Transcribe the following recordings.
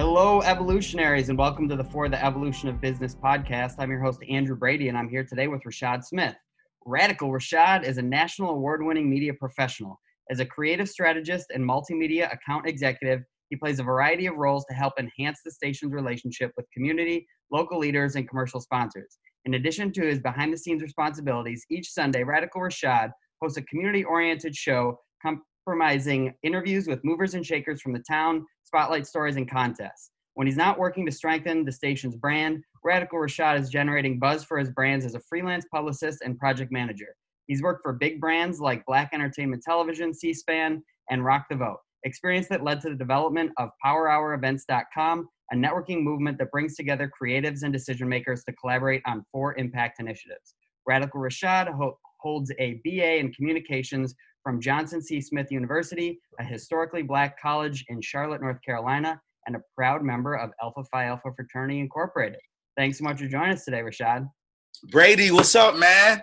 Hello, evolutionaries, and welcome to the For the Evolution of Business podcast. I'm your host, Andrew Brady, and I'm here today with Rashad Smith. Radical Rashad is a national award-winning media professional. As a creative strategist and multimedia account executive, he plays a variety of roles to help enhance the station's relationship with community, local leaders, and commercial sponsors. In addition to his behind-the-scenes responsibilities, each Sunday, Radical Rashad hosts a community-oriented show comprising interviews with movers and shakers from the town, spotlight stories, and contests. When he's not working to strengthen the station's brand, Radical Rashad is generating buzz for his brands as a freelance publicist and project manager. He's worked for big brands like Black Entertainment Television, C-SPAN, and Rock the Vote, experience that led to the development of PowerHourEvents.com, a networking movement that brings together creatives and decision makers to collaborate on four impact initiatives. Radical Rashad holds a BA in communications from Johnson C. Smith University, a historically black college in Charlotte, North Carolina, and a proud member of Alpha Phi Alpha Fraternity Incorporated. Thanks so much for joining us today, Rashad. Brady, what's up, man?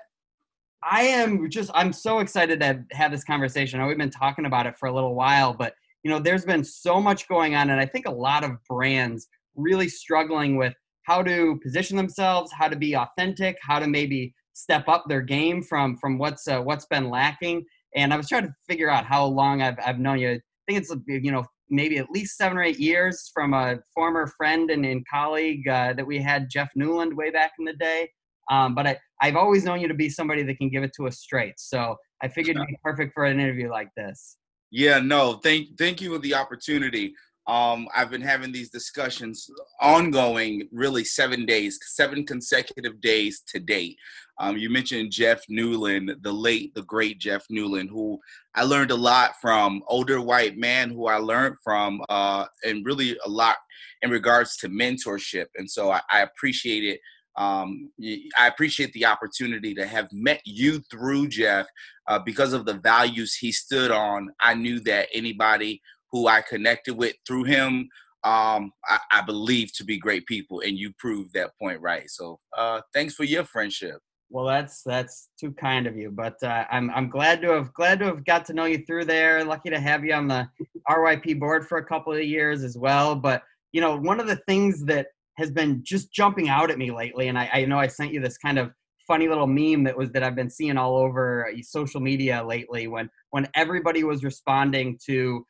I'm so excited to have this conversation. I know we've been talking about it for a little while, but you know, there's been so much going on, and I think a lot of brands really struggling with how to position themselves, how to be authentic, how to maybe step up their game from what's been lacking. And I was trying to figure out how long I've known you. I think it's, you know, maybe at least 7 or 8 years, from a former friend and colleague that we had, Jeff Newland, way back in the day. But I've always known you to be somebody that can give it to us straight. So I figured it'd be perfect for an interview like this. Yeah, no, thank you for the opportunity. I've been having these discussions ongoing, really 7 consecutive days to date. You mentioned Jeff Newland, the late, the great Jeff Newland, who I learned a lot from, older white man who I learned from, and really a lot in regards to mentorship. And so I appreciate it. I appreciate the opportunity to have met you through Jeff because of the values he stood on. I knew that anybody who I connected with through him, I believe to be great people, and you proved that point right. So thanks for your friendship. Well, that's too kind of you, but I'm glad to have got to know you through there. Lucky to have you on the RYP board for a couple of years as well. But you know, one of the things that has been just jumping out at me lately, and I know I sent you this kind of funny little meme that I've been seeing all over social media lately, when everybody was responding to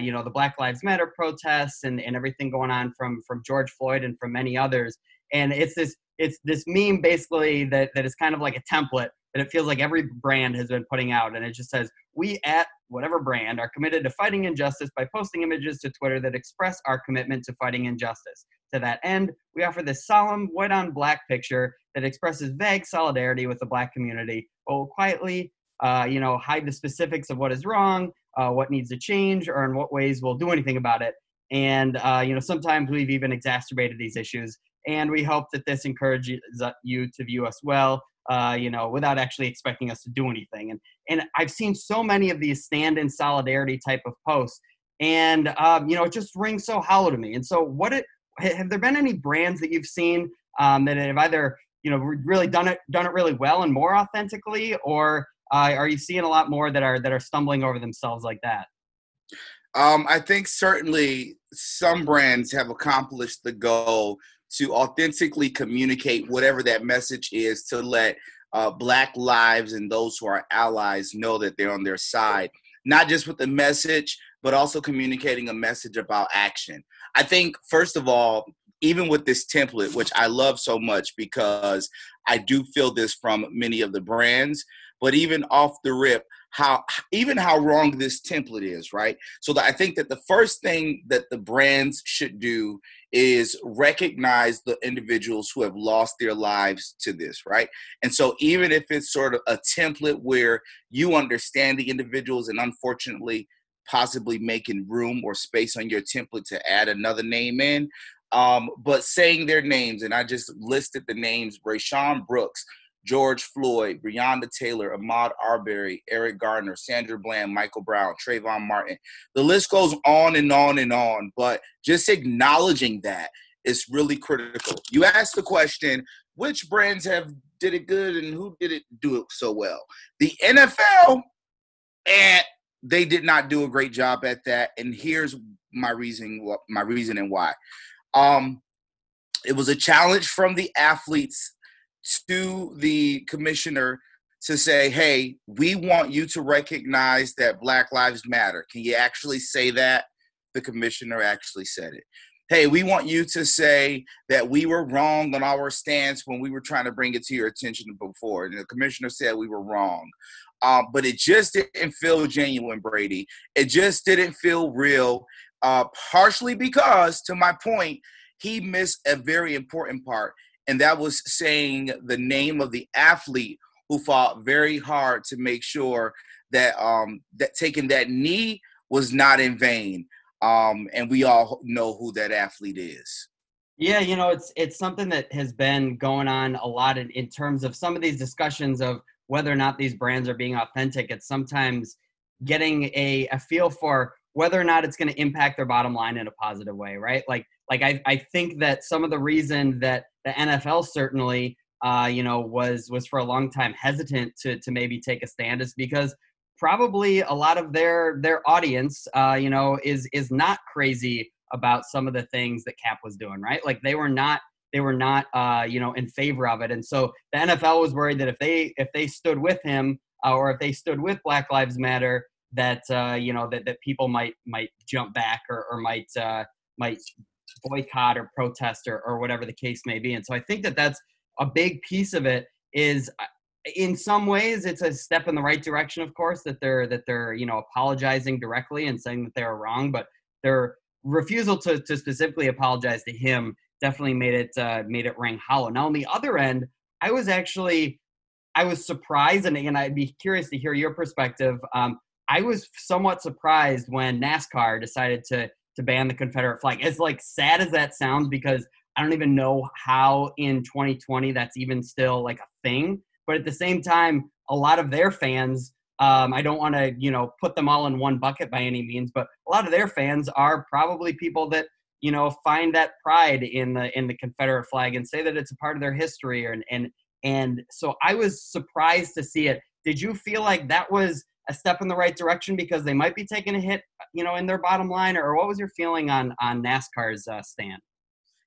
you know, the Black Lives Matter protests and everything going on from George Floyd and from many others. And it's this meme basically that is kind of like a template that it feels like every brand has been putting out. And it just says, we at whatever brand are committed to fighting injustice by posting images to Twitter that express our commitment to fighting injustice. To that end, we offer this solemn white on black picture that expresses vague solidarity with the black community, but will quietly you know, hide the specifics of what is wrong, what needs to change, or in what ways we'll do anything about it. And you know, sometimes we've even exacerbated these issues. And we hope that this encourages you to view us well, you know, without actually expecting us to do anything. And I've seen so many of these stand in solidarity type of posts, and you know, it just rings so hollow to me. And so, have there been any brands that you've seen that have either, you know, really done it really well and more authentically, or are you seeing a lot more that are stumbling over themselves like that? I think certainly some brands have accomplished the goal to authentically communicate whatever that message is, to let Black lives and those who are allies know that they're on their side, not just with the message, but also communicating a message about action. I think, first of all, even with this template, which I love so much because I do feel this from many of the brands, but even off the rip, how wrong this template is, right? So I think that the first thing that the brands should do is recognize the individuals who have lost their lives to this, right? And so even if it's sort of a template where you understand the individuals and unfortunately possibly making room or space on your template to add another name in, but saying their names, and I just listed the names: Rayshard Brooks, George Floyd, Breonna Taylor, Ahmaud Arbery, Eric Garner, Sandra Bland, Michael Brown, Trayvon Martin. The list goes on and on and on, but just acknowledging that is really critical. You ask the question, which brands have did it good and who didn't do it so well? The NFL, and they did not do a great job at that. And here's my reasoning why. It was a challenge from the athletes to the commissioner to say, hey, we want you to recognize that Black Lives Matter. Can you actually say that? The commissioner actually said it. Hey, we want you to say that we were wrong on our stance when we were trying to bring it to your attention before. And the commissioner said we were wrong. But it just didn't feel genuine, Brady. It just didn't feel real, partially because, to my point, he missed a very important part, and that was saying the name of the athlete who fought very hard to make sure that that taking that knee was not in vain. And we all know who that athlete is. Yeah, you know, it's something that has been going on a lot in terms of some of these discussions of whether or not these brands are being authentic. It's sometimes getting a feel for whether or not it's going to impact their bottom line in a positive way, right? Like I think that some of the reason that the NFL certainly, you know, was for a long time hesitant to maybe take a stand is because probably a lot of their audience, you know, is not crazy about some of the things that Cap was doing, right? Like they were not, you know, in favor of it. And so the NFL was worried that if they stood with him or if they stood with Black Lives Matter, that, you know, that people might jump back or might boycott or protest or whatever the case may be. And so I think that that's a big piece of it. Is in some ways it's a step in the right direction, of course, that they're, you know, apologizing directly and saying that they were wrong, but their refusal to specifically apologize to him definitely made it ring hollow. Now on the other end, I was surprised, and I'd be curious to hear your perspective. I was somewhat surprised when NASCAR decided to ban the Confederate flag. As like sad as that sounds, because I don't even know how in 2020 that's even still like a thing. But at the same time, a lot of their fans, I don't want to, you know, put them all in one bucket by any means, but a lot of their fans are probably people that, you know, find that pride in the Confederate flag and say that it's a part of their history. And so I was surprised to see it. Did you feel like that was a step in the right direction because they might be taking a hit, you know, in their bottom line, or what was your feeling on NASCAR's stand?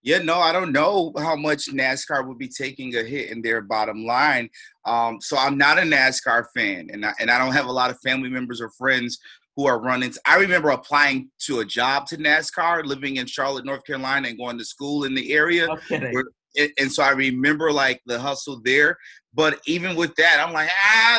Yeah, no, I don't know how much NASCAR would be taking a hit in their bottom line. So I'm not a NASCAR fan, and I don't have a lot of family members or friends who are running. I remember applying to a job to NASCAR, living in Charlotte, North Carolina, and going to school in the area. Okay. And so I remember like the hustle there, but even with that, I'm like,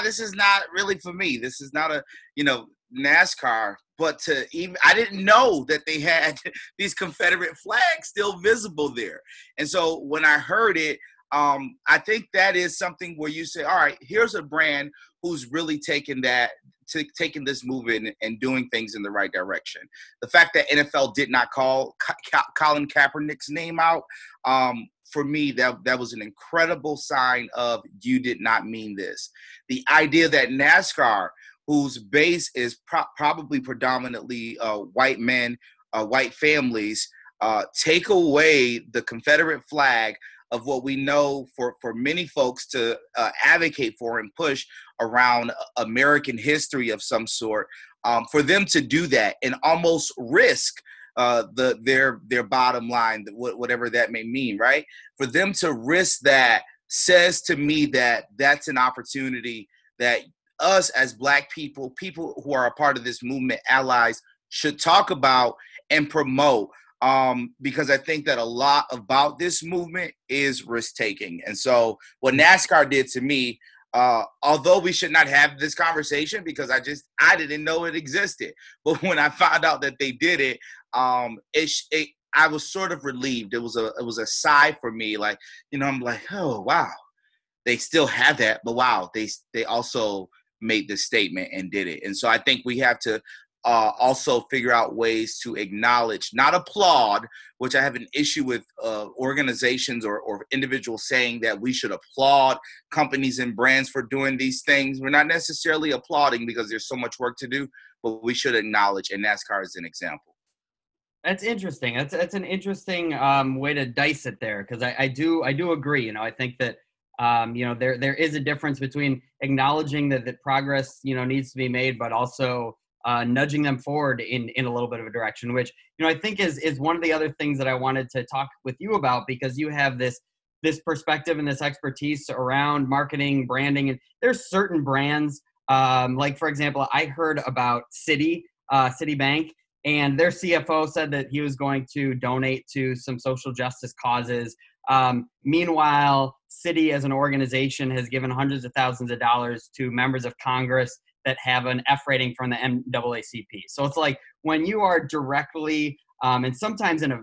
this is not really for me. This is not a, you know, NASCAR, but I didn't know that they had these Confederate flags still visible there. And so when I heard it, I think that is something where you say, all right, here's a brand who's really taking this movement and doing things in the right direction. The fact that NFL did not call Colin Kaepernick's name out, for me, that was an incredible sign of you did not mean this. The idea that NASCAR, whose base is probably predominantly white men, white families, take away the Confederate flag of what we know for many folks to advocate for and push around American history of some sort, for them to do that and almost risk their bottom line, whatever that may mean, right? For them to risk that says to me that that's an opportunity that us as Black people who are a part of this movement, allies, should talk about and promote. Because I think that a lot about this movement is risk-taking. And so what NASCAR did to me, although we should not have this conversation because I didn't know it existed. But when I found out that they did it, I was sort of relieved. It was a sigh for me. Like, you know, I'm like, oh, wow, they still have that. But wow, they also made this statement and did it. And so I think we have to also figure out ways to acknowledge, not applaud, which I have an issue with organizations or individuals saying that we should applaud companies and brands for doing these things. We're not necessarily applauding because there's so much work to do, but we should acknowledge, and NASCAR is an example. That's interesting. That's an interesting way to dice it there, because I do agree. You know, I think that you know, there is a difference between acknowledging that progress, you know, needs to be made, but also nudging them forward in a little bit of a direction, which, you know, I think is one of the other things that I wanted to talk with you about, because you have this perspective and this expertise around marketing, branding, and there's certain brands, like for example, I heard about Citibank, and their CFO said that he was going to donate to some social justice causes. Meanwhile, Citi as an organization has given hundreds of thousands of dollars to members of Congress that have an F rating from the NAACP. So it's like when you are directly, and sometimes in a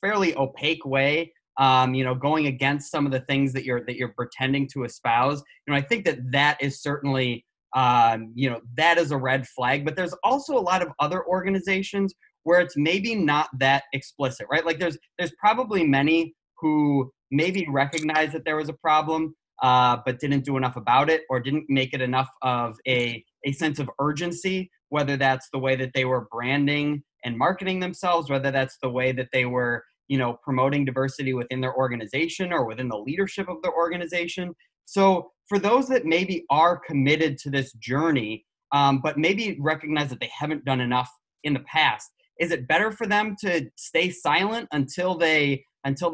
fairly opaque way, you know, going against some of the things that you're pretending to espouse, you know, I think that is certainly, you know, that is a red flag. But there's also a lot of other organizations where it's maybe not that explicit, right? Like there's probably many who maybe recognized that there was a problem, but didn't do enough about it, or didn't make it enough of a sense of urgency, whether that's the way that they were branding and marketing themselves, whether that's the way that they were, you know, promoting diversity within their organization or within the leadership of their organization. So for those that maybe are committed to this journey, but maybe recognize that they haven't done enough in the past, is it better for them to stay silent until they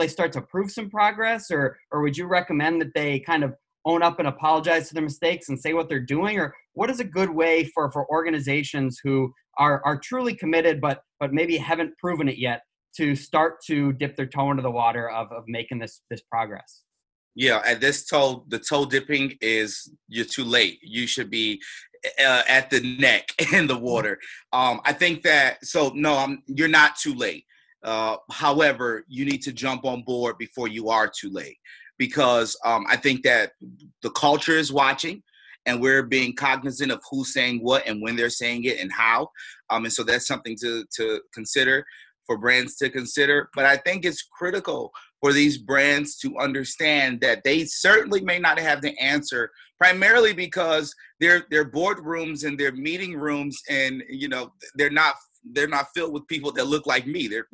start to prove some progress? Or would you recommend that they kind of own up and apologize to their mistakes and say what they're doing? Or what is a good way for organizations who are truly committed but maybe haven't proven it yet to start to dip their toe into the water of making this progress? Yeah, at this toe, the toe dipping is you're too late. You should be at the neck in the water. I think that, so no, you're not too late. However, you need to jump on board before you are too late, because I think that the culture is watching, and we're being cognizant of who's saying what and when they're saying it and how. And so that's something to consider, for brands to consider. But I think it's critical for these brands to understand that they certainly may not have the answer, primarily because their boardrooms and their meeting rooms, and, you know, they're not filled with people that look like me. They're,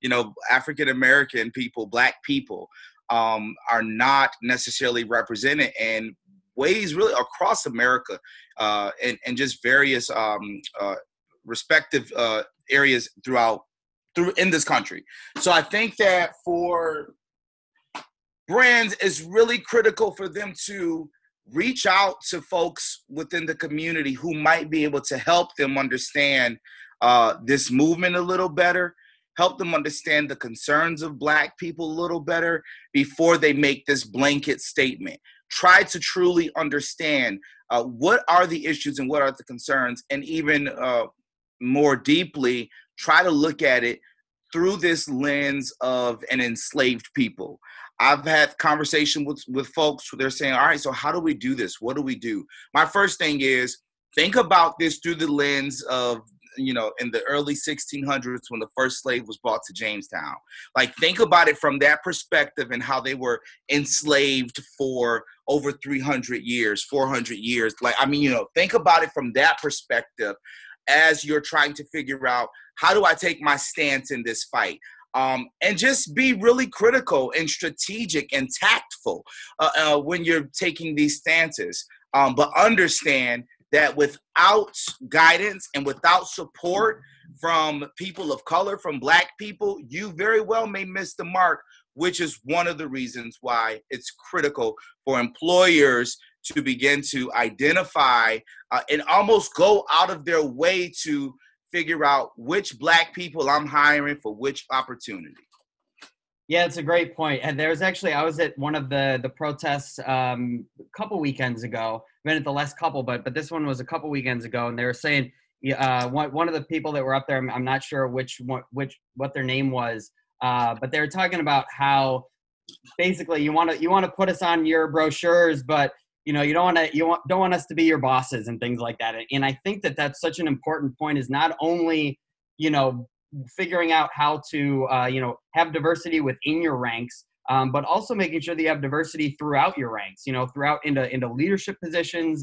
you know, African-American people, Black people, are not necessarily represented in ways really across America, and just various respective areas through in this country. So I think that for brands, it's really critical for them to reach out to folks within the community who might be able to help them understand this movement a little better, help them understand the concerns of Black people a little better before they make this blanket statement. Try to truly understand what are the issues and what are the concerns, and even more deeply, try to look at it through this lens of an enslaved people. I've had conversation with folks who they're saying, all right, so how do we do this? What do we do? My first thing is think about this through the lens of, you know, in the early 1600s when the first slave was brought to Jamestown. Like, think about it from that perspective and how they were enslaved for over 300 years, 400 years. Like, I mean, you know, think about it from that perspective as you're trying to figure out, how do I take my stance in this fight? And just be really critical and strategic and tactful when you're taking these stances. But understand that without guidance and without support from people of color, from Black people, you very well may miss the mark, which is one of the reasons why it's critical for employers to begin to identify and almost go out of their way to figure out which Black people I'm hiring for which opportunity. Yeah, it's a great point. And there's actually, I was at one of the protests a couple weekends ago. I've been at the last couple, but this one was a couple weekends ago, and they were saying one of the people that were up there, I'm not sure what their name was, but they were talking about how basically you want to put us on your brochures, but you know, you don't want us to be your bosses and things like that. And I think that that's such an important point, is not only, you know, figuring out how to, you know, have diversity within your ranks, but also making sure that you have diversity throughout your ranks, you know, throughout into leadership positions,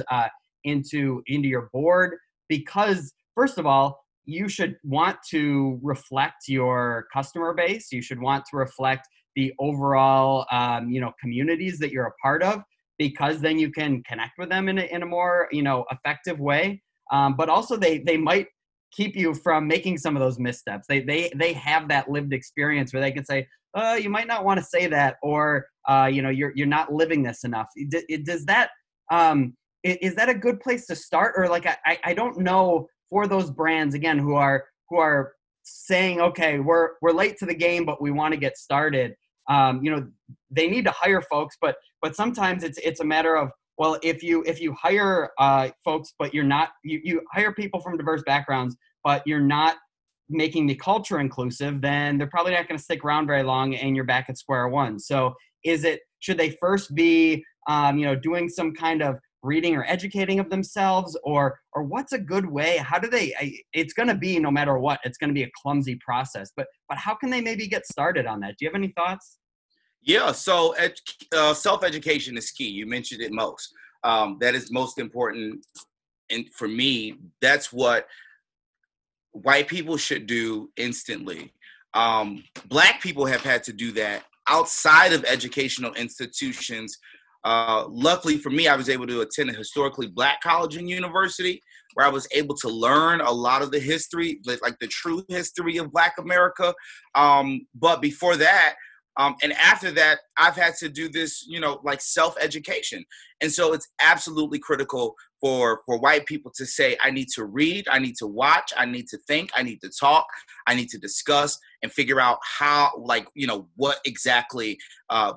into your board, because first of all, you should want to reflect your customer base. You should want to reflect the overall, you know, communities that you're a part of, because then you can connect with them in a more, you know, effective way. But also they might keep you from making some of those missteps. They have that lived experience where they can say, oh, you might not want to say that, or you know, you're not living this enough. Does that is that a good place to start? Or like, I don't know, for those brands again who are saying, okay, we're late to the game, but we want to get started. You know, they need to hire folks, but sometimes it's a matter of, well, if you hire folks, but you're not, you hire people from diverse backgrounds, but you're not making the culture inclusive, then they're probably not going to stick around very long, and you're back at square one. So should they first be, you know, doing some kind of reading or educating of themselves, or what's a good way? How do they, it's going to be, no matter what, it's going to be a clumsy process, but how can they maybe get started on that? Do you have any thoughts? Yeah. So self-education is key. You mentioned it most. That is most important. And for me, that's what white people should do instantly. Black people have had to do that outside of educational institutions. Luckily for me, I was able to attend a historically Black college and university, where I was able to learn a lot of the history, like the true history of Black America. But before that, and after that, I've had to do this, you know, like self-education. And so it's absolutely critical for white people to say, I need to read, I need to watch, I need to think, I need to talk, I need to discuss, and figure out how, like, you know, what exactly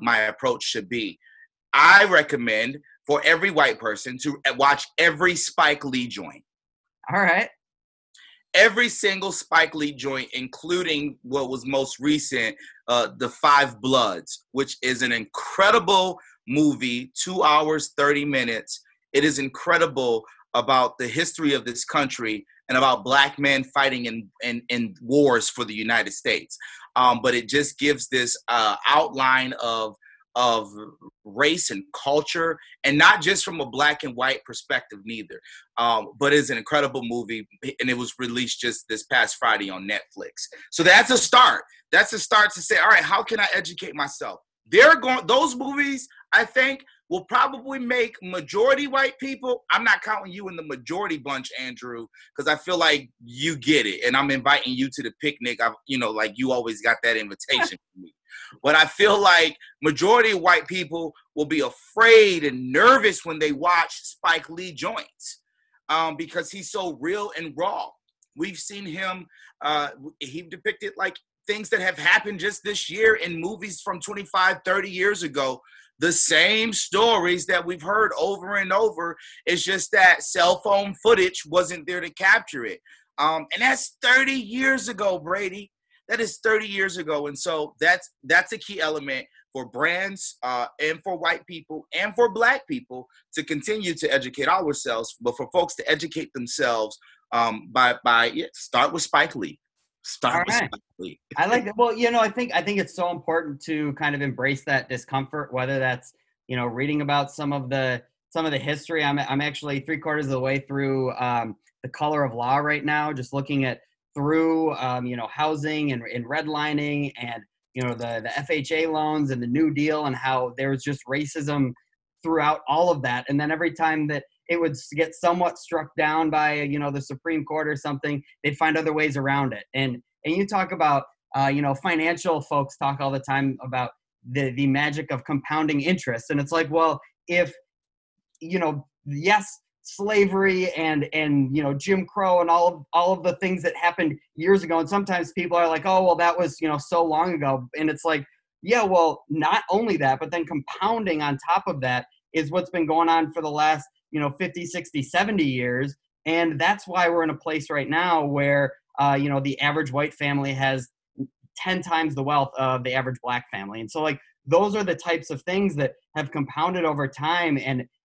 my approach should be. I recommend for every white person to watch every Spike Lee joint. All right. Every single Spike Lee joint, including what was most recent, The Five Bloods, which is an incredible movie, 2 hours, 30 minutes. It is incredible about the history of this country and about Black men fighting in wars for the United States. But it just gives this outline of race and culture, and not just from a Black and white perspective neither, but it's an incredible movie, and it was released just this past Friday on Netflix. So that's a start. That's a start to say, all right, how can I educate myself? Those movies, I think, will probably make majority white people, I'm not counting you in the majority bunch, Andrew, because I feel like you get it, and I'm inviting you to the picnic. You know, like you always got that invitation for me. But I feel like majority of white people will be afraid and nervous when they watch Spike Lee joints because he's so real and raw. We've seen him, he depicted like things that have happened just this year in movies from 25, 30 years ago. The same stories that we've heard over and over. It's just that cell phone footage wasn't there to capture it. And that's 30 years ago, Brady. That is 30 years ago. And so that's a key element for brands and for white people and for Black people to continue to educate ourselves, but for folks to educate themselves start with Spike Lee. Start with Spike Lee. I like that. Well, you know, I think it's so important to kind of embrace that discomfort, whether that's, you know, reading about some of the history. I'm actually 3/4 of the way through The Color of Law right now, just looking at through, you know, housing and redlining and, you know, the FHA loans and the New Deal, and how there was just racism throughout all of that. And then every time that it would get somewhat struck down by, you know, the Supreme Court or something, they'd find other ways around it. And you talk about, you know, financial folks talk all the time about the magic of compounding interest. And it's like, well, if, you know, yes, slavery and you know, Jim Crow and all of the things that happened years ago, and sometimes people are like, oh, well, that was, you know, so long ago, and it's like, yeah, well, not only that, but then compounding on top of that is what's been going on for the last, you know, 50, 60, 70 years. And that's why we're in a place right now where you know, the average white family has 10 times the wealth of the average Black family. And so, like, those are the types of things that have compounded over time.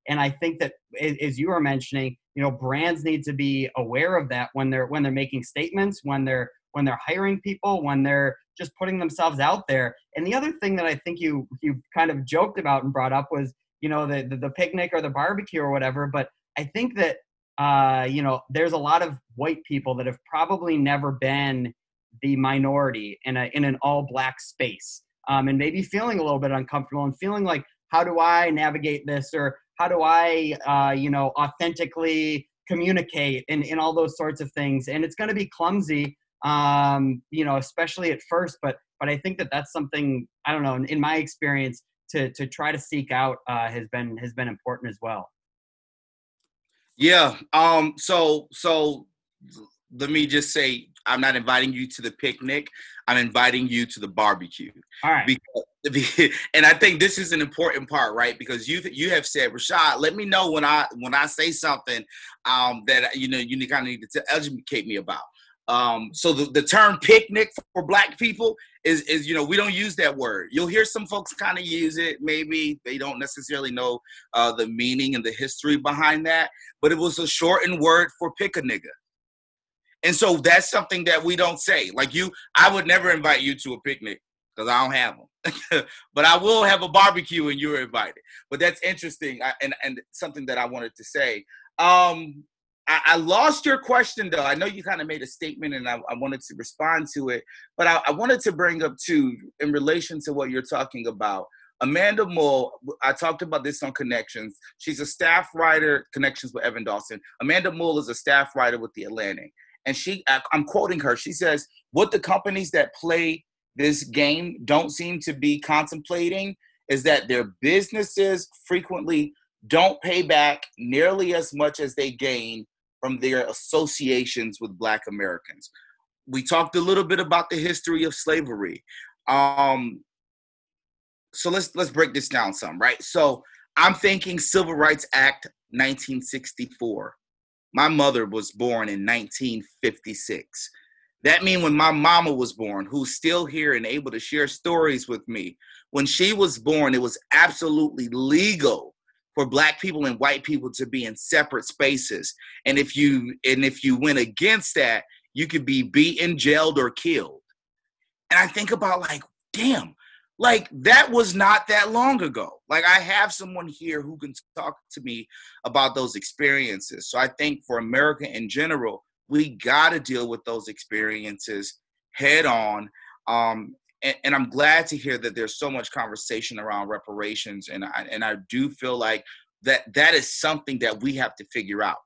And I think that, as you were mentioning, you know, brands need to be aware of that when they're making statements, when they're hiring people, when they're just putting themselves out there. And the other thing that I think you kind of joked about and brought up was, you know, the picnic or the barbecue or whatever. But I think that, you know, there's a lot of white people that have probably never been the minority in an all Black space, and maybe feeling a little bit uncomfortable and feeling like, how do I navigate this? Or how do I, you know, authentically communicate and all those sorts of things. And it's going to be clumsy, you know, especially at first, but I think that that's something, I don't know, in my experience to try to seek out, has been important as well. Yeah. So let me just say, I'm not inviting you to the picnic. I'm inviting you to the barbecue. All right. Because, and I think this is an important part, right? Because you have said, Rashad, let me know when I say something that you kind of need to educate me about. So the term picnic for Black people is we don't use that word. You'll hear some folks kind of use it. Maybe they don't necessarily know the meaning and the history behind that, but it was a shortened word for pick a nigga. And so that's something that we don't say. Like I would never invite you to a picnic because I don't have them. But I will have a barbecue and you're invited. But that's interesting and something that I wanted to say. I lost your question, though. I know you kind of made a statement and I wanted to respond to it. But I wanted to bring up, too, in relation to what you're talking about, Amanda Mull. I talked about this on Connections. She's a staff writer, Connections with Evan Dawson. Amanda Mull is a staff writer with The Atlantic. And I'm quoting her. She says, what the companies that play this game don't seem to be contemplating is that their businesses frequently don't pay back nearly as much as they gain from their associations with Black Americans. We talked a little bit about the history of slavery. So let's break this down some, right? So I'm thinking Civil Rights Act 1964. My mother was born in 1956. That means when my mama was born, who's still here and able to share stories with me, when she was born, it was absolutely legal for Black people and white people to be in separate spaces. And if you went against that, you could be beaten, jailed, or killed. And I think about damn, that was not that long ago. I have someone here who can talk to me about those experiences. So I think for America in general, we got to deal with those experiences head on. And I'm glad to hear that there's so much conversation around reparations. And I do feel like that is something that we have to figure out.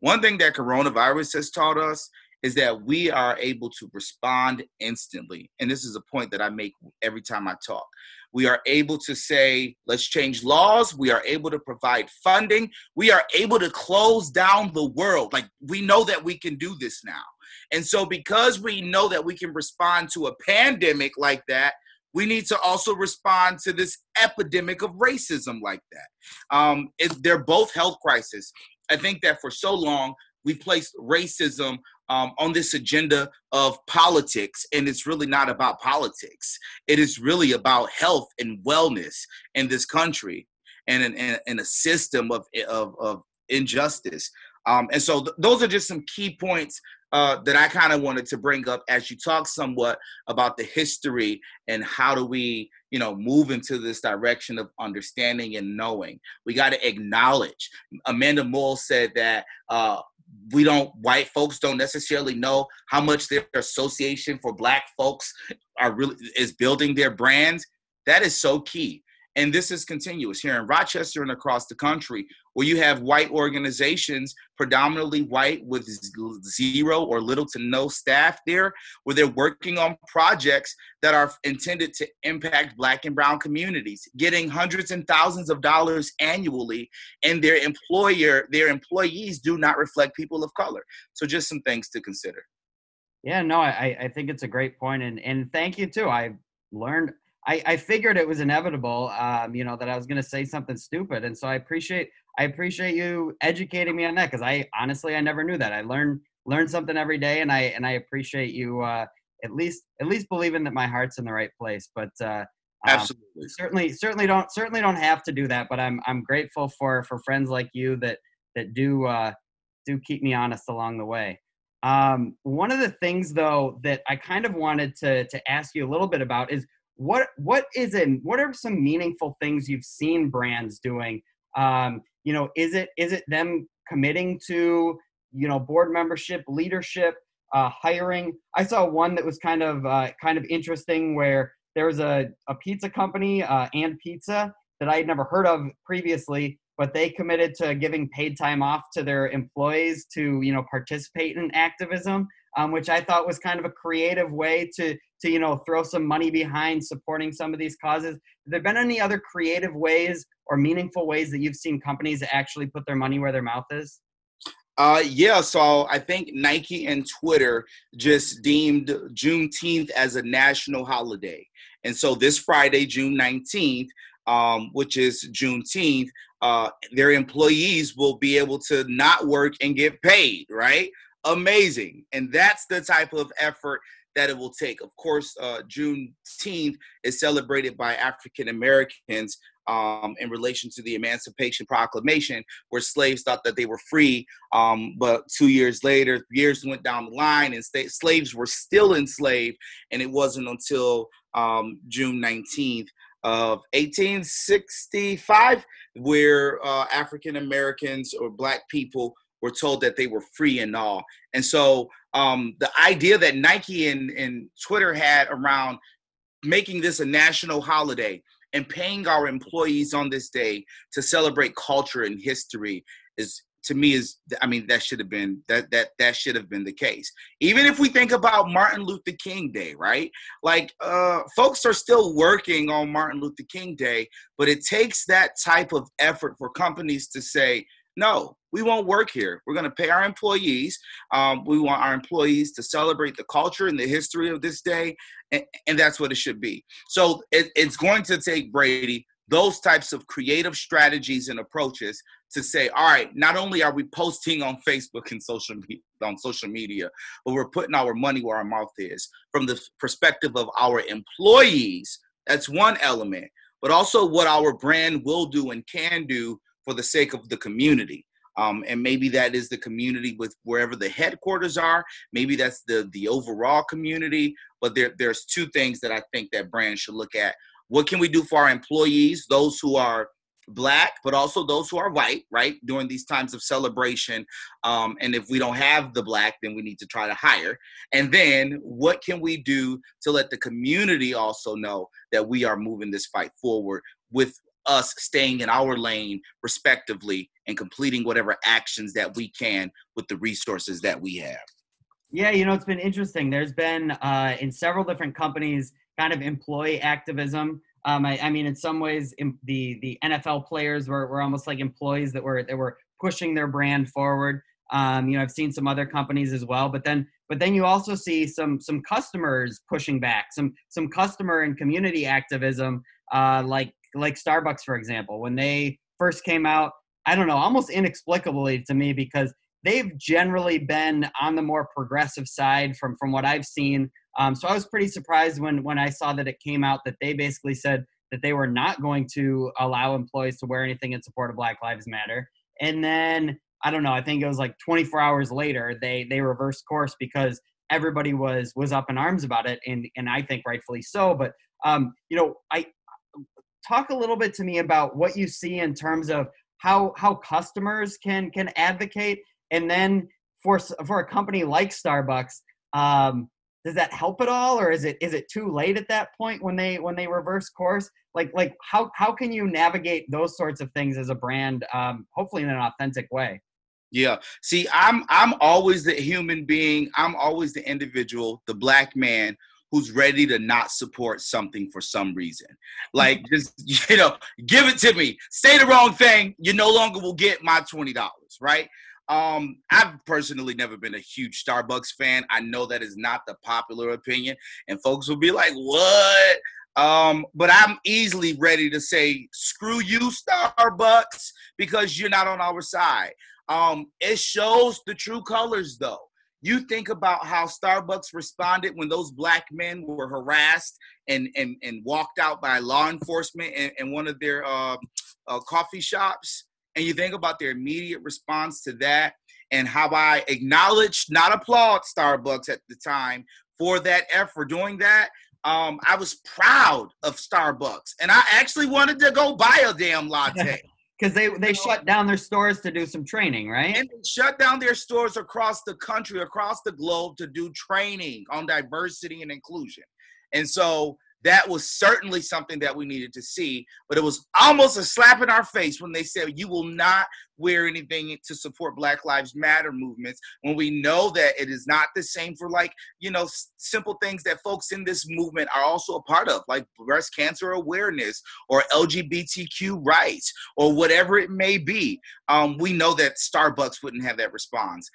One thing that coronavirus has taught us is that we are able to respond instantly. And this is a point that I make every time I talk. We are able to say, let's change laws. We are able to provide funding. We are able to close down the world. We know that we can do this now. And so because we know that we can respond to a pandemic like that, we need to also respond to this epidemic of racism like that. They're both health crises. I think that for so long, we placed racism on this agenda of politics, and it's really not about politics. It is really about health and wellness in this country and a system of injustice. And so those are just some key points that I kind of wanted to bring up as you talk somewhat about the history and how do we, move into this direction of understanding and knowing. We got to acknowledge. Amanda Mull said that white folks don't necessarily know how much their association for Black folks is building their brands. That is so key. And this is continuous here in Rochester and across the country, where you have white organizations, predominantly white, with zero or little to no staff there, where they're working on projects that are intended to impact Black and brown communities, getting hundreds and thousands of dollars annually, and their employees do not reflect people of color. So just some things to consider. Yeah, no, I think it's a great point. And thank you too. I've learned. I figured it was inevitable, that I was going to say something stupid. And so I appreciate you educating me on that, because I never knew that. I learn something every day, and I appreciate you at least believing that my heart's in the right place. But absolutely, certainly don't have to do that. But I'm grateful for friends like you that do keep me honest along the way. One of the things though that I kind of wanted to ask you a little bit about is, what are some meaningful things you've seen brands doing? Is it them committing to, board membership, leadership, hiring? I saw one that was kind of interesting, where there was a pizza company, and pizza, that I had never heard of previously, but they committed to giving paid time off to their employees to, you know, participate in activism, which I thought was kind of a creative way to, you know, throw some money behind supporting some of these causes. Have there been any other creative ways or meaningful ways that you've seen companies actually put their money where their mouth is? Yeah, so I think Nike and Twitter just deemed Juneteenth as a national holiday. And so this Friday, June 19th, which is Juneteenth, their employees will be able to not work and get paid, right? Amazing. And that's the type of effort that it will take. Of course, Juneteenth is celebrated by African Americans in relation to the Emancipation Proclamation, where slaves thought that they were free, but 2 years later, years went down the line, and slaves were still enslaved, and it wasn't until June 19th of 1865 where African Americans or Black people were told that they were free and all. And so the idea that Nike and Twitter had around making this a national holiday and paying our employees on this day to celebrate culture and history is, to me, is, I mean, that should have been, that should have been the case. Even if we think about Martin Luther King Day, right? Like, folks are still working on Martin Luther King Day, but it takes that type of effort for companies to say, no, we won't work here. We're going to pay our employees. We want our employees to celebrate the culture and the history of this day, and that's what it should be. So it's going to take, Brady, those types of creative strategies and approaches to say, all right, not only are we posting on Facebook and social media, but we're putting our money where our mouth is. From the perspective of our employees, that's one element, but also what our brand will do and can do for the sake of the community. And maybe that is the community with wherever the headquarters are. Maybe that's the overall community. But there's two things that I think that brands should look at. What can we do for our employees, those who are Black, but also those who are white, right, during these times of celebration? And if we don't have the Black, then we need to try to hire. And then what can we do to let the community also know that we are moving this fight forward with us staying in our lane respectively and completing whatever actions that we can with the resources that we have? Yeah, you know, it's been interesting. There's been in several different companies kind of employee activism. I mean, in some ways, the NFL players were almost like employees that were pushing their brand forward. You know, I've seen some other companies as well, but then you also see some customers pushing back, some customer and community activism, like Starbucks, for example. When they first came out, I don't know, almost inexplicably to me, because they've generally been on the more progressive side from what I've seen. So I was pretty surprised when I saw that it came out that they basically said that they were not going to allow employees to wear anything in support of Black Lives Matter. And then, I don't know, I think it was like 24 hours later, they reversed course because everybody was up in arms about it, and I think rightfully so. But, you know, talk a little bit to me about what you see in terms of how customers can advocate, and then for a company like Starbucks, does that help at all, or is it too late at that point when they reverse course? Like how can you navigate those sorts of things as a brand, hopefully in an authentic way? Yeah. See, I'm always the human being. I'm always the individual, the Black man, who's ready to not support something for some reason. Like, just, you know, give it to me. Say the wrong thing, you no longer will get my $20, right? I've personally never been a huge Starbucks fan. I know that is not the popular opinion, and folks will be like, what? But I'm easily ready to say, screw you, Starbucks, because you're not on our side. It shows the true colors, though. You think about how Starbucks responded when those Black men were harassed and walked out by law enforcement in one of their coffee shops. And you think about their immediate response to that, and how I acknowledged, not applaud, Starbucks at the time for that effort, doing that. I was proud of Starbucks, and I actually wanted to go buy a damn latte. Because they shut down their stores to do some training, right? And they shut down their stores across the country, across the globe, to do training on diversity and inclusion. And so that was certainly something that we needed to see, but it was almost a slap in our face when they said, you will not wear anything to support Black Lives Matter movements, when we know that it is not the same for, like, you know, simple things that folks in this movement are also a part of, like breast cancer awareness or LGBTQ rights or whatever it may be. We know that Starbucks wouldn't have that response.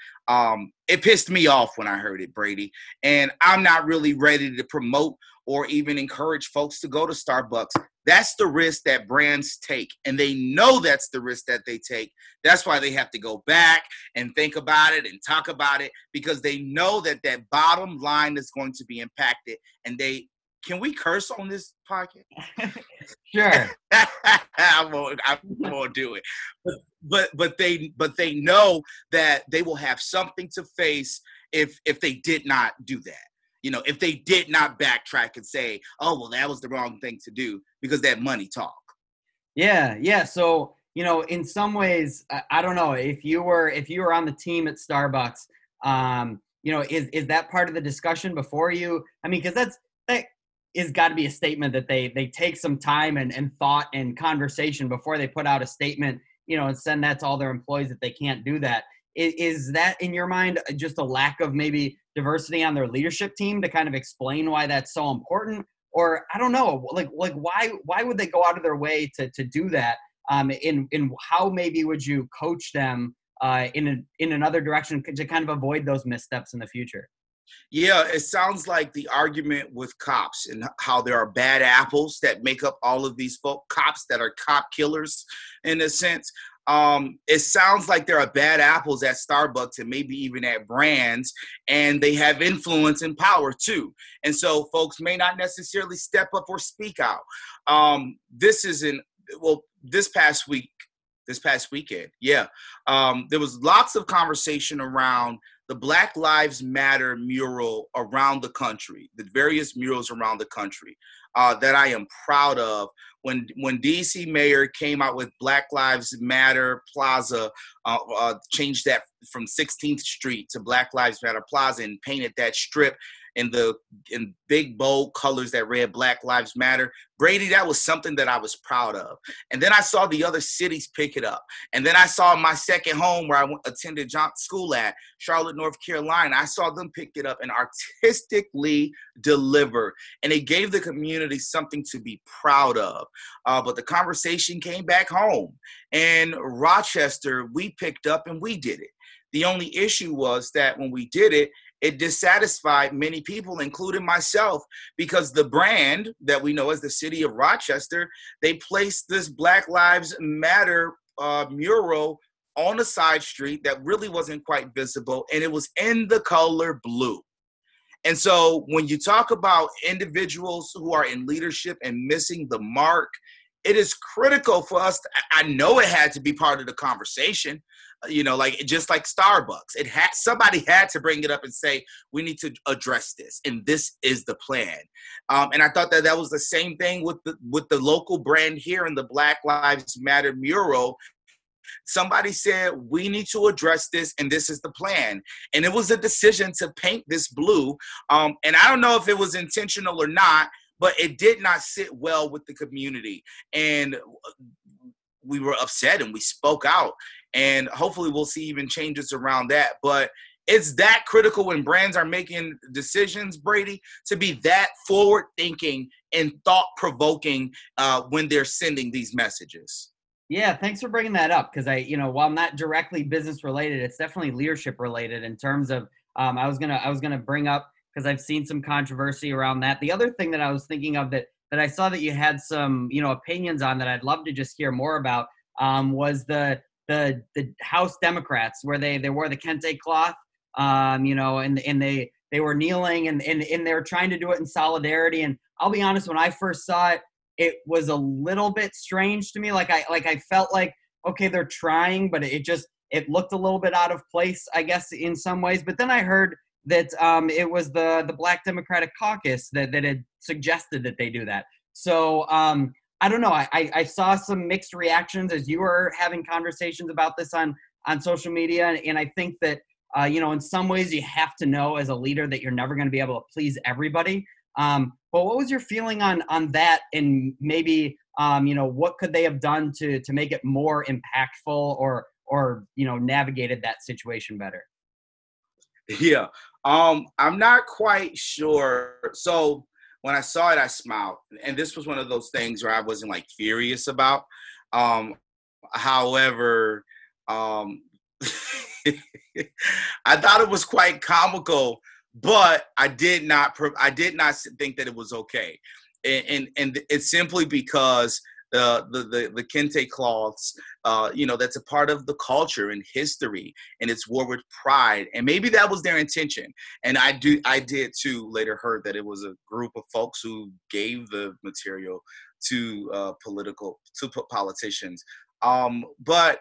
It pissed me off when I heard it, Brady, and I'm not really ready to promote or even encourage folks to go to Starbucks. That's the risk that brands take, and they know that's the risk that they take. That's why they have to go back and think about it and talk about it, because they know that that bottom line is going to be impacted. And they, can we curse on this podcast? Sure. I won't do it. But they know that they will have something to face if they did not do that. You know, if they did not backtrack and say, oh, well, that was the wrong thing to do, because that money talk. Yeah. So, you know, in some ways, I don't know, if you were on the team at Starbucks, you know, is that part of the discussion before you? I mean, because that is got to be a statement that they take some time and thought and conversation before they put out a statement, you know, and send that to all their employees that they can't do that. Is that, in your mind, just a lack of maybe diversity on their leadership team to kind of explain why that's so important? Or I don't know, like why would they go out of their way to do that? In how maybe would you coach them in another direction to kind of avoid those missteps in the future? Yeah, it sounds like the argument with cops and how there are bad apples that make up all of these folk, cops that are cop killers in a sense. It sounds like there are bad apples at Starbucks and maybe even at brands, and they have influence and power too. And so folks may not necessarily step up or speak out. This past weekend, there was lots of conversation around the Black Lives Matter mural around the country, the various murals around the country that I am proud of. When DC Mayor came out with Black Lives Matter Plaza, changed that from 16th Street to Black Lives Matter Plaza and painted that strip in big, bold colors that read Black Lives Matter. Brady, that was something that I was proud of. And then I saw the other cities pick it up. And then I saw my second home where I attended school at, Charlotte, North Carolina. I saw them pick it up and artistically deliver. And it gave the community something to be proud of. But the conversation came back home. And Rochester, we picked up and we did it. The only issue was that when we did it, it dissatisfied many people, including myself, because the brand that we know as the city of Rochester, they placed this Black Lives Matter mural on a side street that really wasn't quite visible, and it was in the color blue. And so when you talk about individuals who are in leadership and missing the mark, it is critical for us. I know it had to be part of the conversation, you know, like just like Starbucks. It had, somebody had to bring it up and say, we need to address this, and this is the plan. And I thought that was the same thing with the local brand here in the Black Lives Matter mural. Somebody said, we need to address this, and this is the plan. And it was a decision to paint this blue. And I don't know if it was intentional or not, but it did not sit well with the community. And we were upset and we spoke out. And hopefully we'll see even changes around that. But it's that critical when brands are making decisions, Brady, to be that forward-thinking and thought-provoking when they're sending these messages. Yeah, thanks for bringing that up, because while not directly business-related, it's definitely leadership-related in terms of I was gonna bring up, because I've seen some controversy around that. The other thing that I was thinking of that I saw that you had some, you know, opinions on that I'd love to just hear more about was the House Democrats, where they wore the Kente cloth, you know, and they were kneeling and they were trying to do it in solidarity. And I'll be honest, when I first saw it, it was a little bit strange to me. Like I felt like, okay, they're trying, but it looked a little bit out of place, I guess, in some ways. But then I heard that it was the Black Democratic Caucus that had suggested that they do that. So I don't know. I saw some mixed reactions as you were having conversations about this on social media. And I think that, you know, in some ways you have to know as a leader that you're never going to be able to please everybody. But what was your feeling on that, and maybe what could they have done to make it more impactful or navigated that situation better? Yeah, I'm not quite sure. So when I saw it, I smiled, and this was one of those things where I wasn't like furious about. However, I thought it was quite comical, but I did not think that it was okay, and it's simply because the kente cloths, that's a part of the culture and history, and it's wore with pride, and maybe that was their intention. And I did too later heard that it was a group of folks who gave the material to politicians. But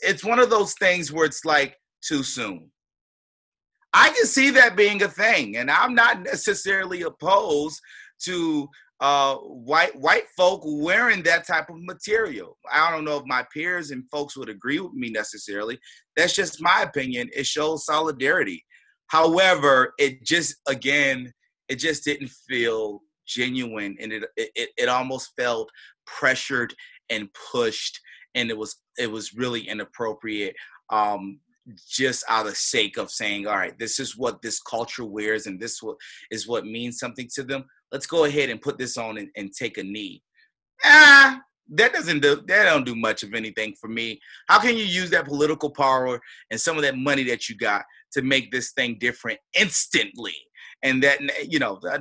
it's one of those things where it's like too soon. I can see that being a thing, and I'm not necessarily opposed to white folk wearing that type of material. I don't know if my peers and folks would agree with me necessarily. That's just my opinion. It shows solidarity. However, it just didn't feel genuine, and it almost felt pressured and pushed, and it was really inappropriate, just out of sake of saying, all right, this is what this culture wears, and this is what means something to them. Let's go ahead and put this on and take a knee. That don't do much of anything for me. How can you use that political power and some of that money that you got to make this thing different instantly? And that,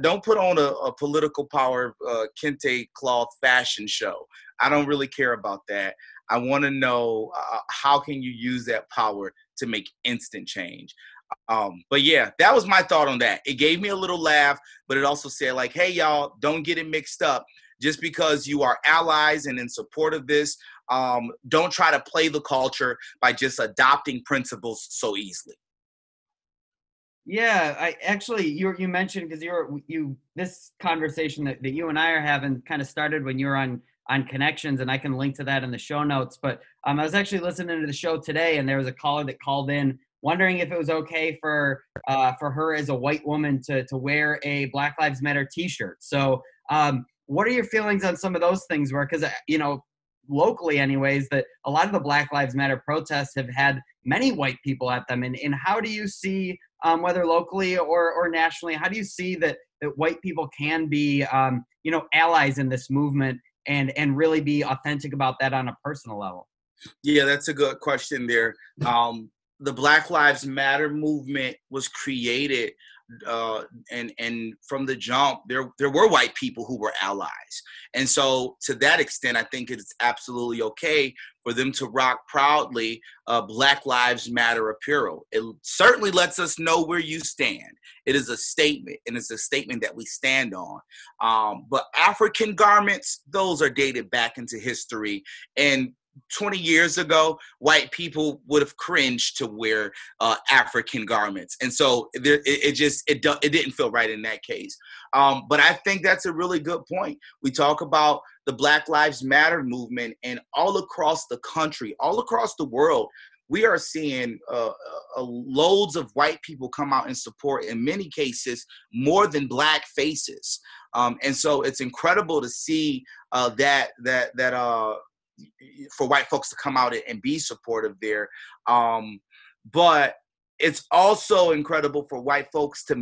don't put on a political power kente cloth fashion show. I don't really care about that. I want to know how can you use that power to make instant change. But yeah, that was my thought on that. It gave me a little laugh, but it also said like, hey, y'all, don't get it mixed up. Just because you are allies and in support of this, don't try to play the culture by just adopting principles so easily. Yeah, I actually, you mentioned, because this conversation that you and I are having kind of started when you were on Connections, and I can link to that in the show notes. But I was actually listening to the show today, and there was a caller that called in wondering if it was okay for her as a white woman to wear a Black Lives Matter t-shirt. So what are your feelings on some of those things? Where, because locally anyways, that a lot of the Black Lives Matter protests have had many white people at them. And how do you see, whether locally or nationally, how do you see that white people can be, allies in this movement and really be authentic about that on a personal level? Yeah, that's a good question there. The Black Lives Matter movement was created and from the jump, there were white people who were allies. And so to that extent, I think it's absolutely okay for them to rock proudly Black Lives Matter apparel. It certainly lets us know where you stand. It is a statement, and it's a statement that we stand on. But African garments, those are dated back into history, and 20 years ago, white people would have cringed to wear African garments. And so it didn't feel right in that case. But I think that's a really good point. We talk about the Black Lives Matter movement, and all across the country, all across the world, we are seeing loads of white people come out and support, in many cases, more than black faces. And so it's incredible to see that for white folks to come out and be supportive there. But it's also incredible for white folks to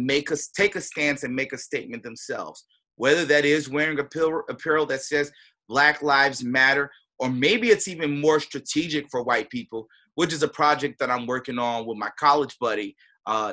take a stance and make a statement themselves, whether that is wearing apparel that says Black Lives Matter, or maybe it's even more strategic for white people, which is a project that I'm working on with my college buddy,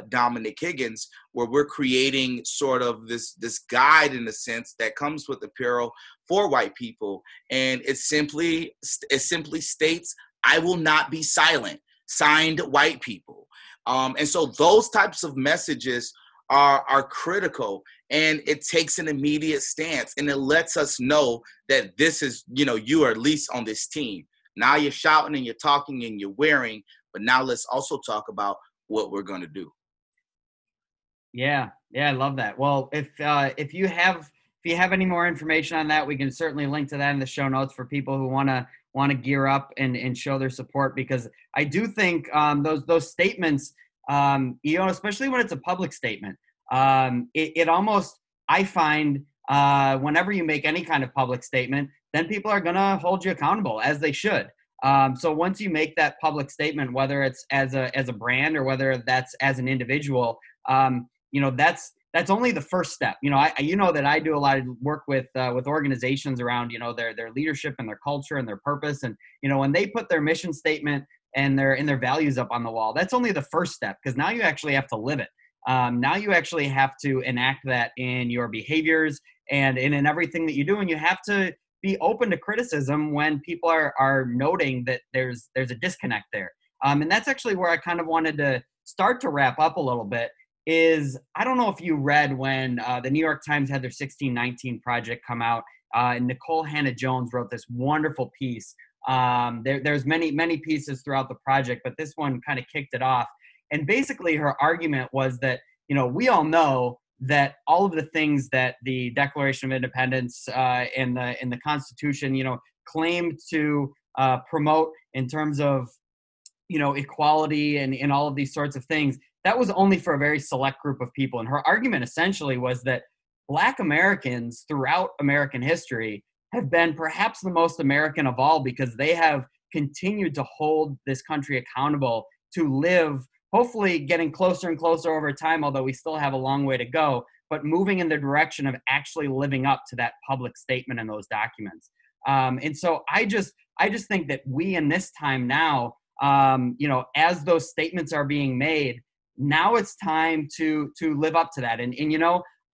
Dominic Higgins, where we're creating sort of this guide, in a sense, that comes with apparel for white people, and it simply states, "I will not be silent," signed white people, and so those types of messages are critical, and it takes an immediate stance, and it lets us know that this is, you are at least on this team. Now you're shouting and you're talking and you're wearing, but now let's also talk about what we're going to do. Yeah, I love that. Well, if you have any more information on that, we can certainly link to that in the show notes for people who want to gear up and show their support, because I do think those statements, especially when it's a public statement, it almost I find whenever you make any kind of public statement, then people are going to hold you accountable, as they should. So once you make that public statement, whether it's as a brand or whether that's as an individual, that's only the first step. That I do a lot of work with organizations around, their leadership and their culture and their purpose. And, when they put their mission statement and their values up on the wall, that's only the first step, because now you actually have to live it. Now you actually have to enact that in your behaviors and in everything that you do. And you have to be open to criticism when people are noting that there's a disconnect there. And that's actually where I kind of wanted to start to wrap up a little bit is, I don't know if you read when the New York Times had their 1619 Project come out, and Nicole Hannah-Jones wrote this wonderful piece. There's many, many pieces throughout the project, but this one kind of kicked it off. And basically her argument was that, we all know that all of the things that the Declaration of Independence and the Constitution, claimed to promote in terms of, equality and all of these sorts of things, that was only for a very select group of people. And her argument essentially was that Black Americans throughout American history have been perhaps the most American of all, because they have continued to hold this country accountable to live, hopefully getting closer and closer over time, although we still have a long way to go, but moving in the direction of actually living up to that public statement in those documents. And so I just think that we in this time now, as those statements are being made, now it's time to live up to that. And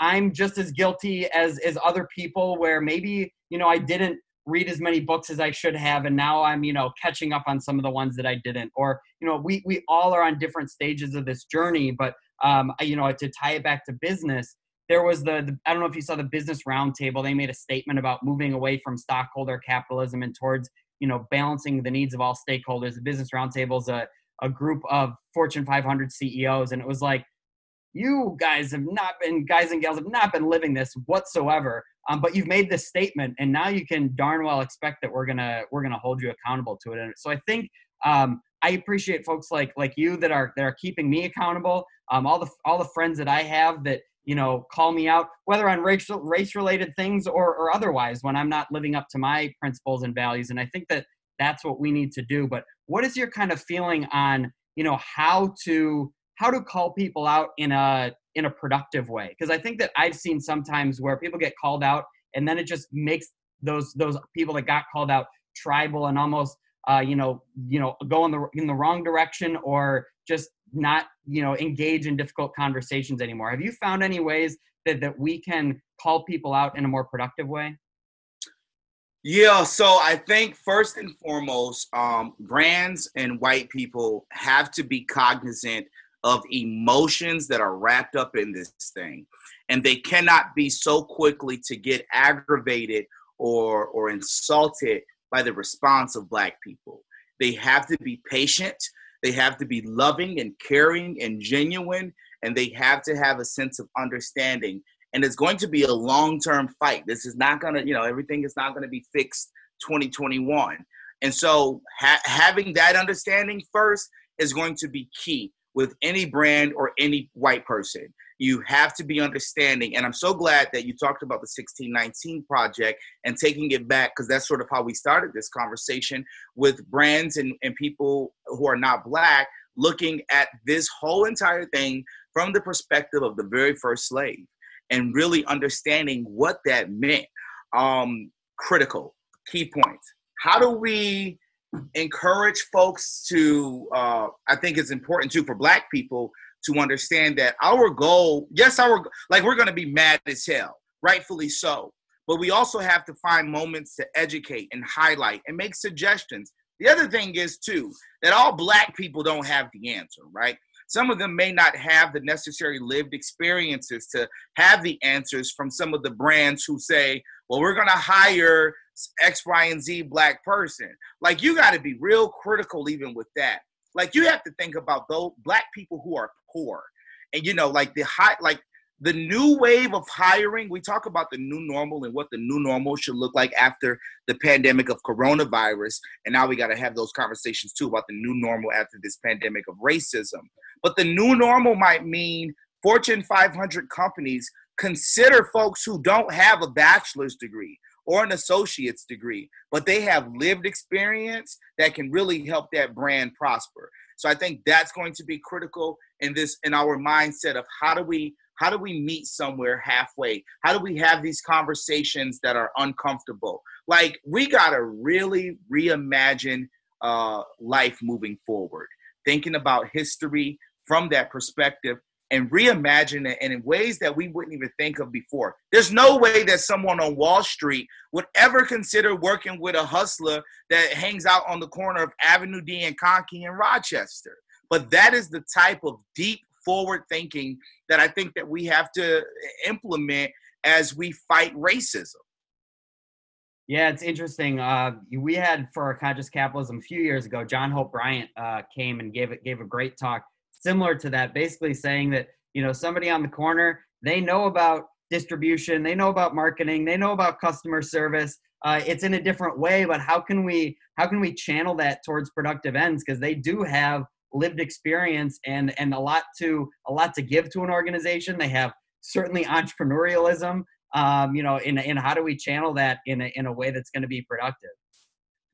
I'm just as guilty as other people, where maybe, I didn't read as many books as I should have, and now I'm, catching up on some of the ones that I didn't. Or, we all are on different stages of this journey, but, to tie it back to business, there was the I don't know if you saw the Business Roundtable. They made a statement about moving away from stockholder capitalism and towards, balancing the needs of all stakeholders. The Business Roundtable is a group of Fortune 500 CEOs, and it was like, you guys have not been, guys and gals have not been living this whatsoever. But you've made this statement, and now you can darn well expect that we're gonna hold you accountable to it. And so I think I appreciate folks like you that are keeping me accountable. All the friends that I have that call me out, whether on race related things or otherwise, when I'm not living up to my principles and values. And I think that's what we need to do. But what is your kind of feeling on how to call people out in a productive way? Because I think that I've seen sometimes where people get called out, and then it just makes those people that got called out tribal and almost go in the wrong direction, or just not engage in difficult conversations anymore. Have you found any ways that we can call people out in a more productive way? Yeah, so I think first and foremost, brands and white people have to be cognizant of emotions that are wrapped up in this thing. And they cannot be so quickly to get aggravated or insulted by the response of Black people. They have to be patient. They have to be loving and caring and genuine. And they have to have a sense of understanding. And it's going to be a long-term fight. This is not going to, everything is not going to be fixed 2021. And so having that understanding first is going to be key with any brand or any white person. You have to be understanding. And I'm so glad that you talked about the 1619 Project and taking it back, because that's sort of how we started this conversation, with brands and people who are not Black looking at this whole entire thing from the perspective of the very first slave and really understanding what that meant. Critical, key points. How do we encourage folks to, I think it's important too for Black people to understand that our goal, we're going to be mad as hell, rightfully so, but we also have to find moments to educate and highlight and make suggestions. The other thing is too, that all Black people don't have the answer, right? Some of them may not have the necessary lived experiences to have the answers from some of the brands who say, well, we're going to hire X, Y, and Z Black person. Like, you got to be real critical even with that. Like, you have to think about those Black people who are poor. And, the new wave of hiring, we talk about the new normal and what the new normal should look like after the pandemic of coronavirus. And now we got to have those conversations too about the new normal after this pandemic of racism. But the new normal might mean Fortune 500 companies Consider folks who don't have a bachelor's degree or an associate's degree, but they have lived experience that can really help that brand prosper. So I think that's going to be critical in this, in our mindset of how do we meet somewhere halfway? How do we have these conversations that are uncomfortable? Like, we gotta really reimagine life moving forward, thinking about history from that perspective, and reimagine it and in ways that we wouldn't even think of before. There's no way that someone on Wall Street would ever consider working with a hustler that hangs out on the corner of Avenue D and Conkey in Rochester. But that is the type of deep forward thinking that I think that we have to implement as we fight racism. Yeah, it's interesting. We had, for Conscious Capitalism a few years ago, John Hope Bryant came and gave a great talk similar to that, basically saying that, you know, somebody on the corner, they know about distribution, they know about marketing, they know about customer service. It's in a different way, but how can we channel that towards productive ends? Because they do have lived experience and a lot to give to an organization. They have certainly entrepreneurialism, and how do we channel that in a way that's going to be productive?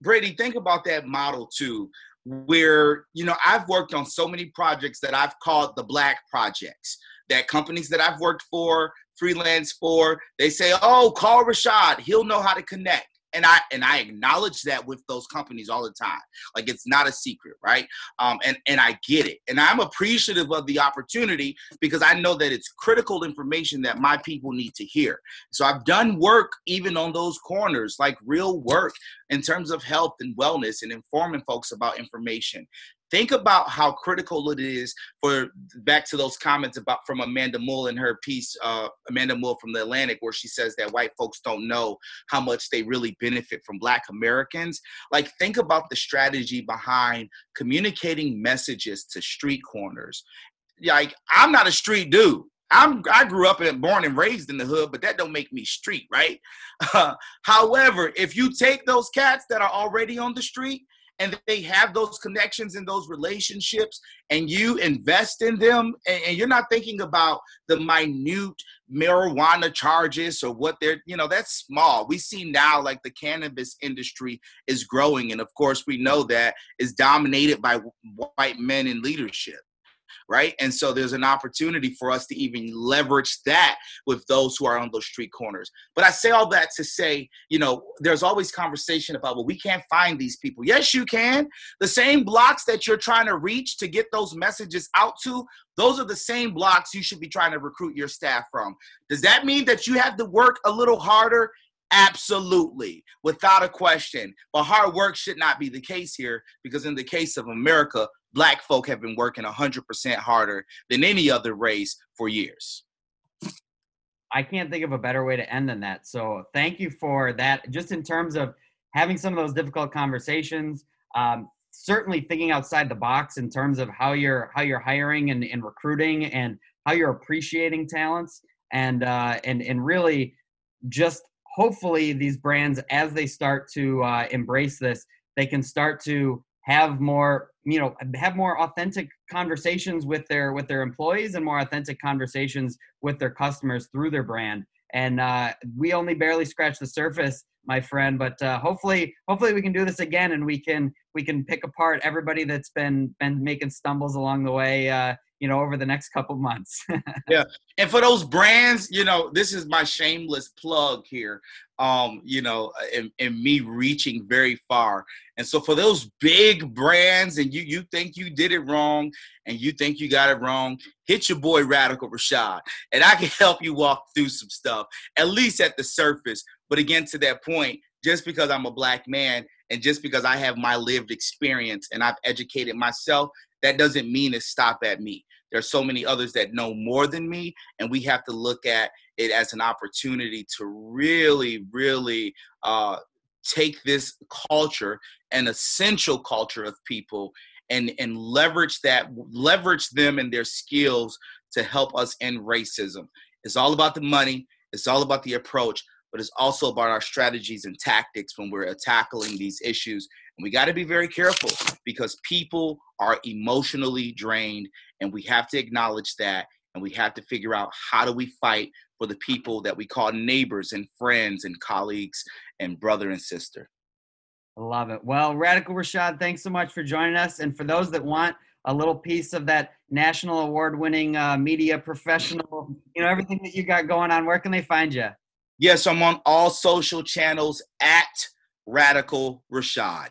Brady, think about that model too, where, you know, I've worked on so many projects that I've called the Black Projects, that companies that I've worked for, freelance for, they say, oh, call Rashad, he'll know how to connect. And I acknowledge that with those companies all the time. Like, it's not a secret, right? And I get it. And I'm appreciative of the opportunity because I know that it's critical information that my people need to hear. So I've done work even on those corners, like real work in terms of health and wellness and informing folks about information. Think about how critical it is for, back to those comments about from Amanda Mull in her piece, Amanda Mull from The Atlantic, where she says that white folks don't know how much they really benefit from Black Americans. Like, think about the strategy behind communicating messages to street corners. Like, I'm not a street dude. I grew up and born and raised in the hood, but that don't make me street, right? However, if you take those cats that are already on the street and they have those connections and those relationships, and you invest in them, and you're not thinking about the minute marijuana charges or what they're, you know, that's small. We see now, like, the cannabis industry is growing, and of course we know that is dominated by white men in leadership, right? And so there's an opportunity for us to even leverage that with those who are on those street corners. But I say all that to say, you know, there's always conversation about, well, we can't find these people. Yes, you can. The same blocks that you're trying to reach to get those messages out to, those are the same blocks you should be trying to recruit your staff from. Does that mean that you have to work a little harder? Absolutely, without a question. But hard work should not be the case here, because in the case of America, Black folk have been working 100% harder than any other race for years. I can't think of a better way to end than that. So thank you for that. Just in terms of having some of those difficult conversations, certainly thinking outside the box in terms of how you're hiring and recruiting and how you're appreciating talents, and really just hopefully these brands, as they start to embrace this, they can start to have more authentic conversations with their employees and more authentic conversations with their customers through their brand. And we only barely scratched the surface, my friend, but hopefully we can do this again, and we can pick apart everybody that's been making stumbles along the way, over the next couple months. Yeah. And for those brands, you know, this is my shameless plug here, and me reaching very far. And so for those big brands, and you think you did it wrong and you think you got it wrong, hit your boy Radical Rashad, and I can help you walk through some stuff, at least at the surface. But again, to that point, just because I'm a Black man and just because I have my lived experience and I've educated myself, that doesn't mean it stop at me. There's so many others that know more than me, and we have to look at it as an opportunity to really, really take this culture, an essential culture of people, and leverage them and their skills to help us end racism. It's all about the money. It's all about the approach, but it's also about our strategies and tactics when we're tackling these issues. And we got to be very careful, because people are emotionally drained, and we have to acknowledge that And we have to figure out, how do we fight for the people that we call neighbors and friends and colleagues and brother and sister? I love it. Well, Radical Rashad, thanks so much for joining us. And for those that want a little piece of that national award-winning media professional, everything that you got going on, where can they find you? Yes, I'm on all social channels at Radical Rashad.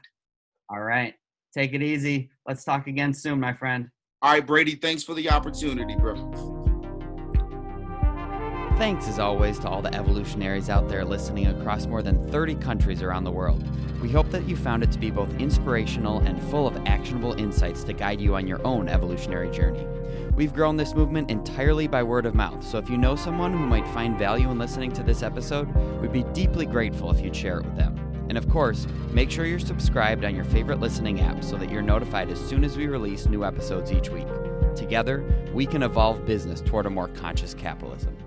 All right. Take it easy. Let's talk again soon, my friend. All right, Brady, thanks for the opportunity, bro. Thanks, as always, to all the evolutionaries out there listening across more than 30 countries around the world. We hope that you found it to be both inspirational and full of actionable insights to guide you on your own evolutionary journey. We've grown this movement entirely by word of mouth, so if you know someone who might find value in listening to this episode, we'd be deeply grateful if you'd share it with them. And of course, make sure you're subscribed on your favorite listening app so that you're notified as soon as we release new episodes each week. Together, we can evolve business toward a more conscious capitalism.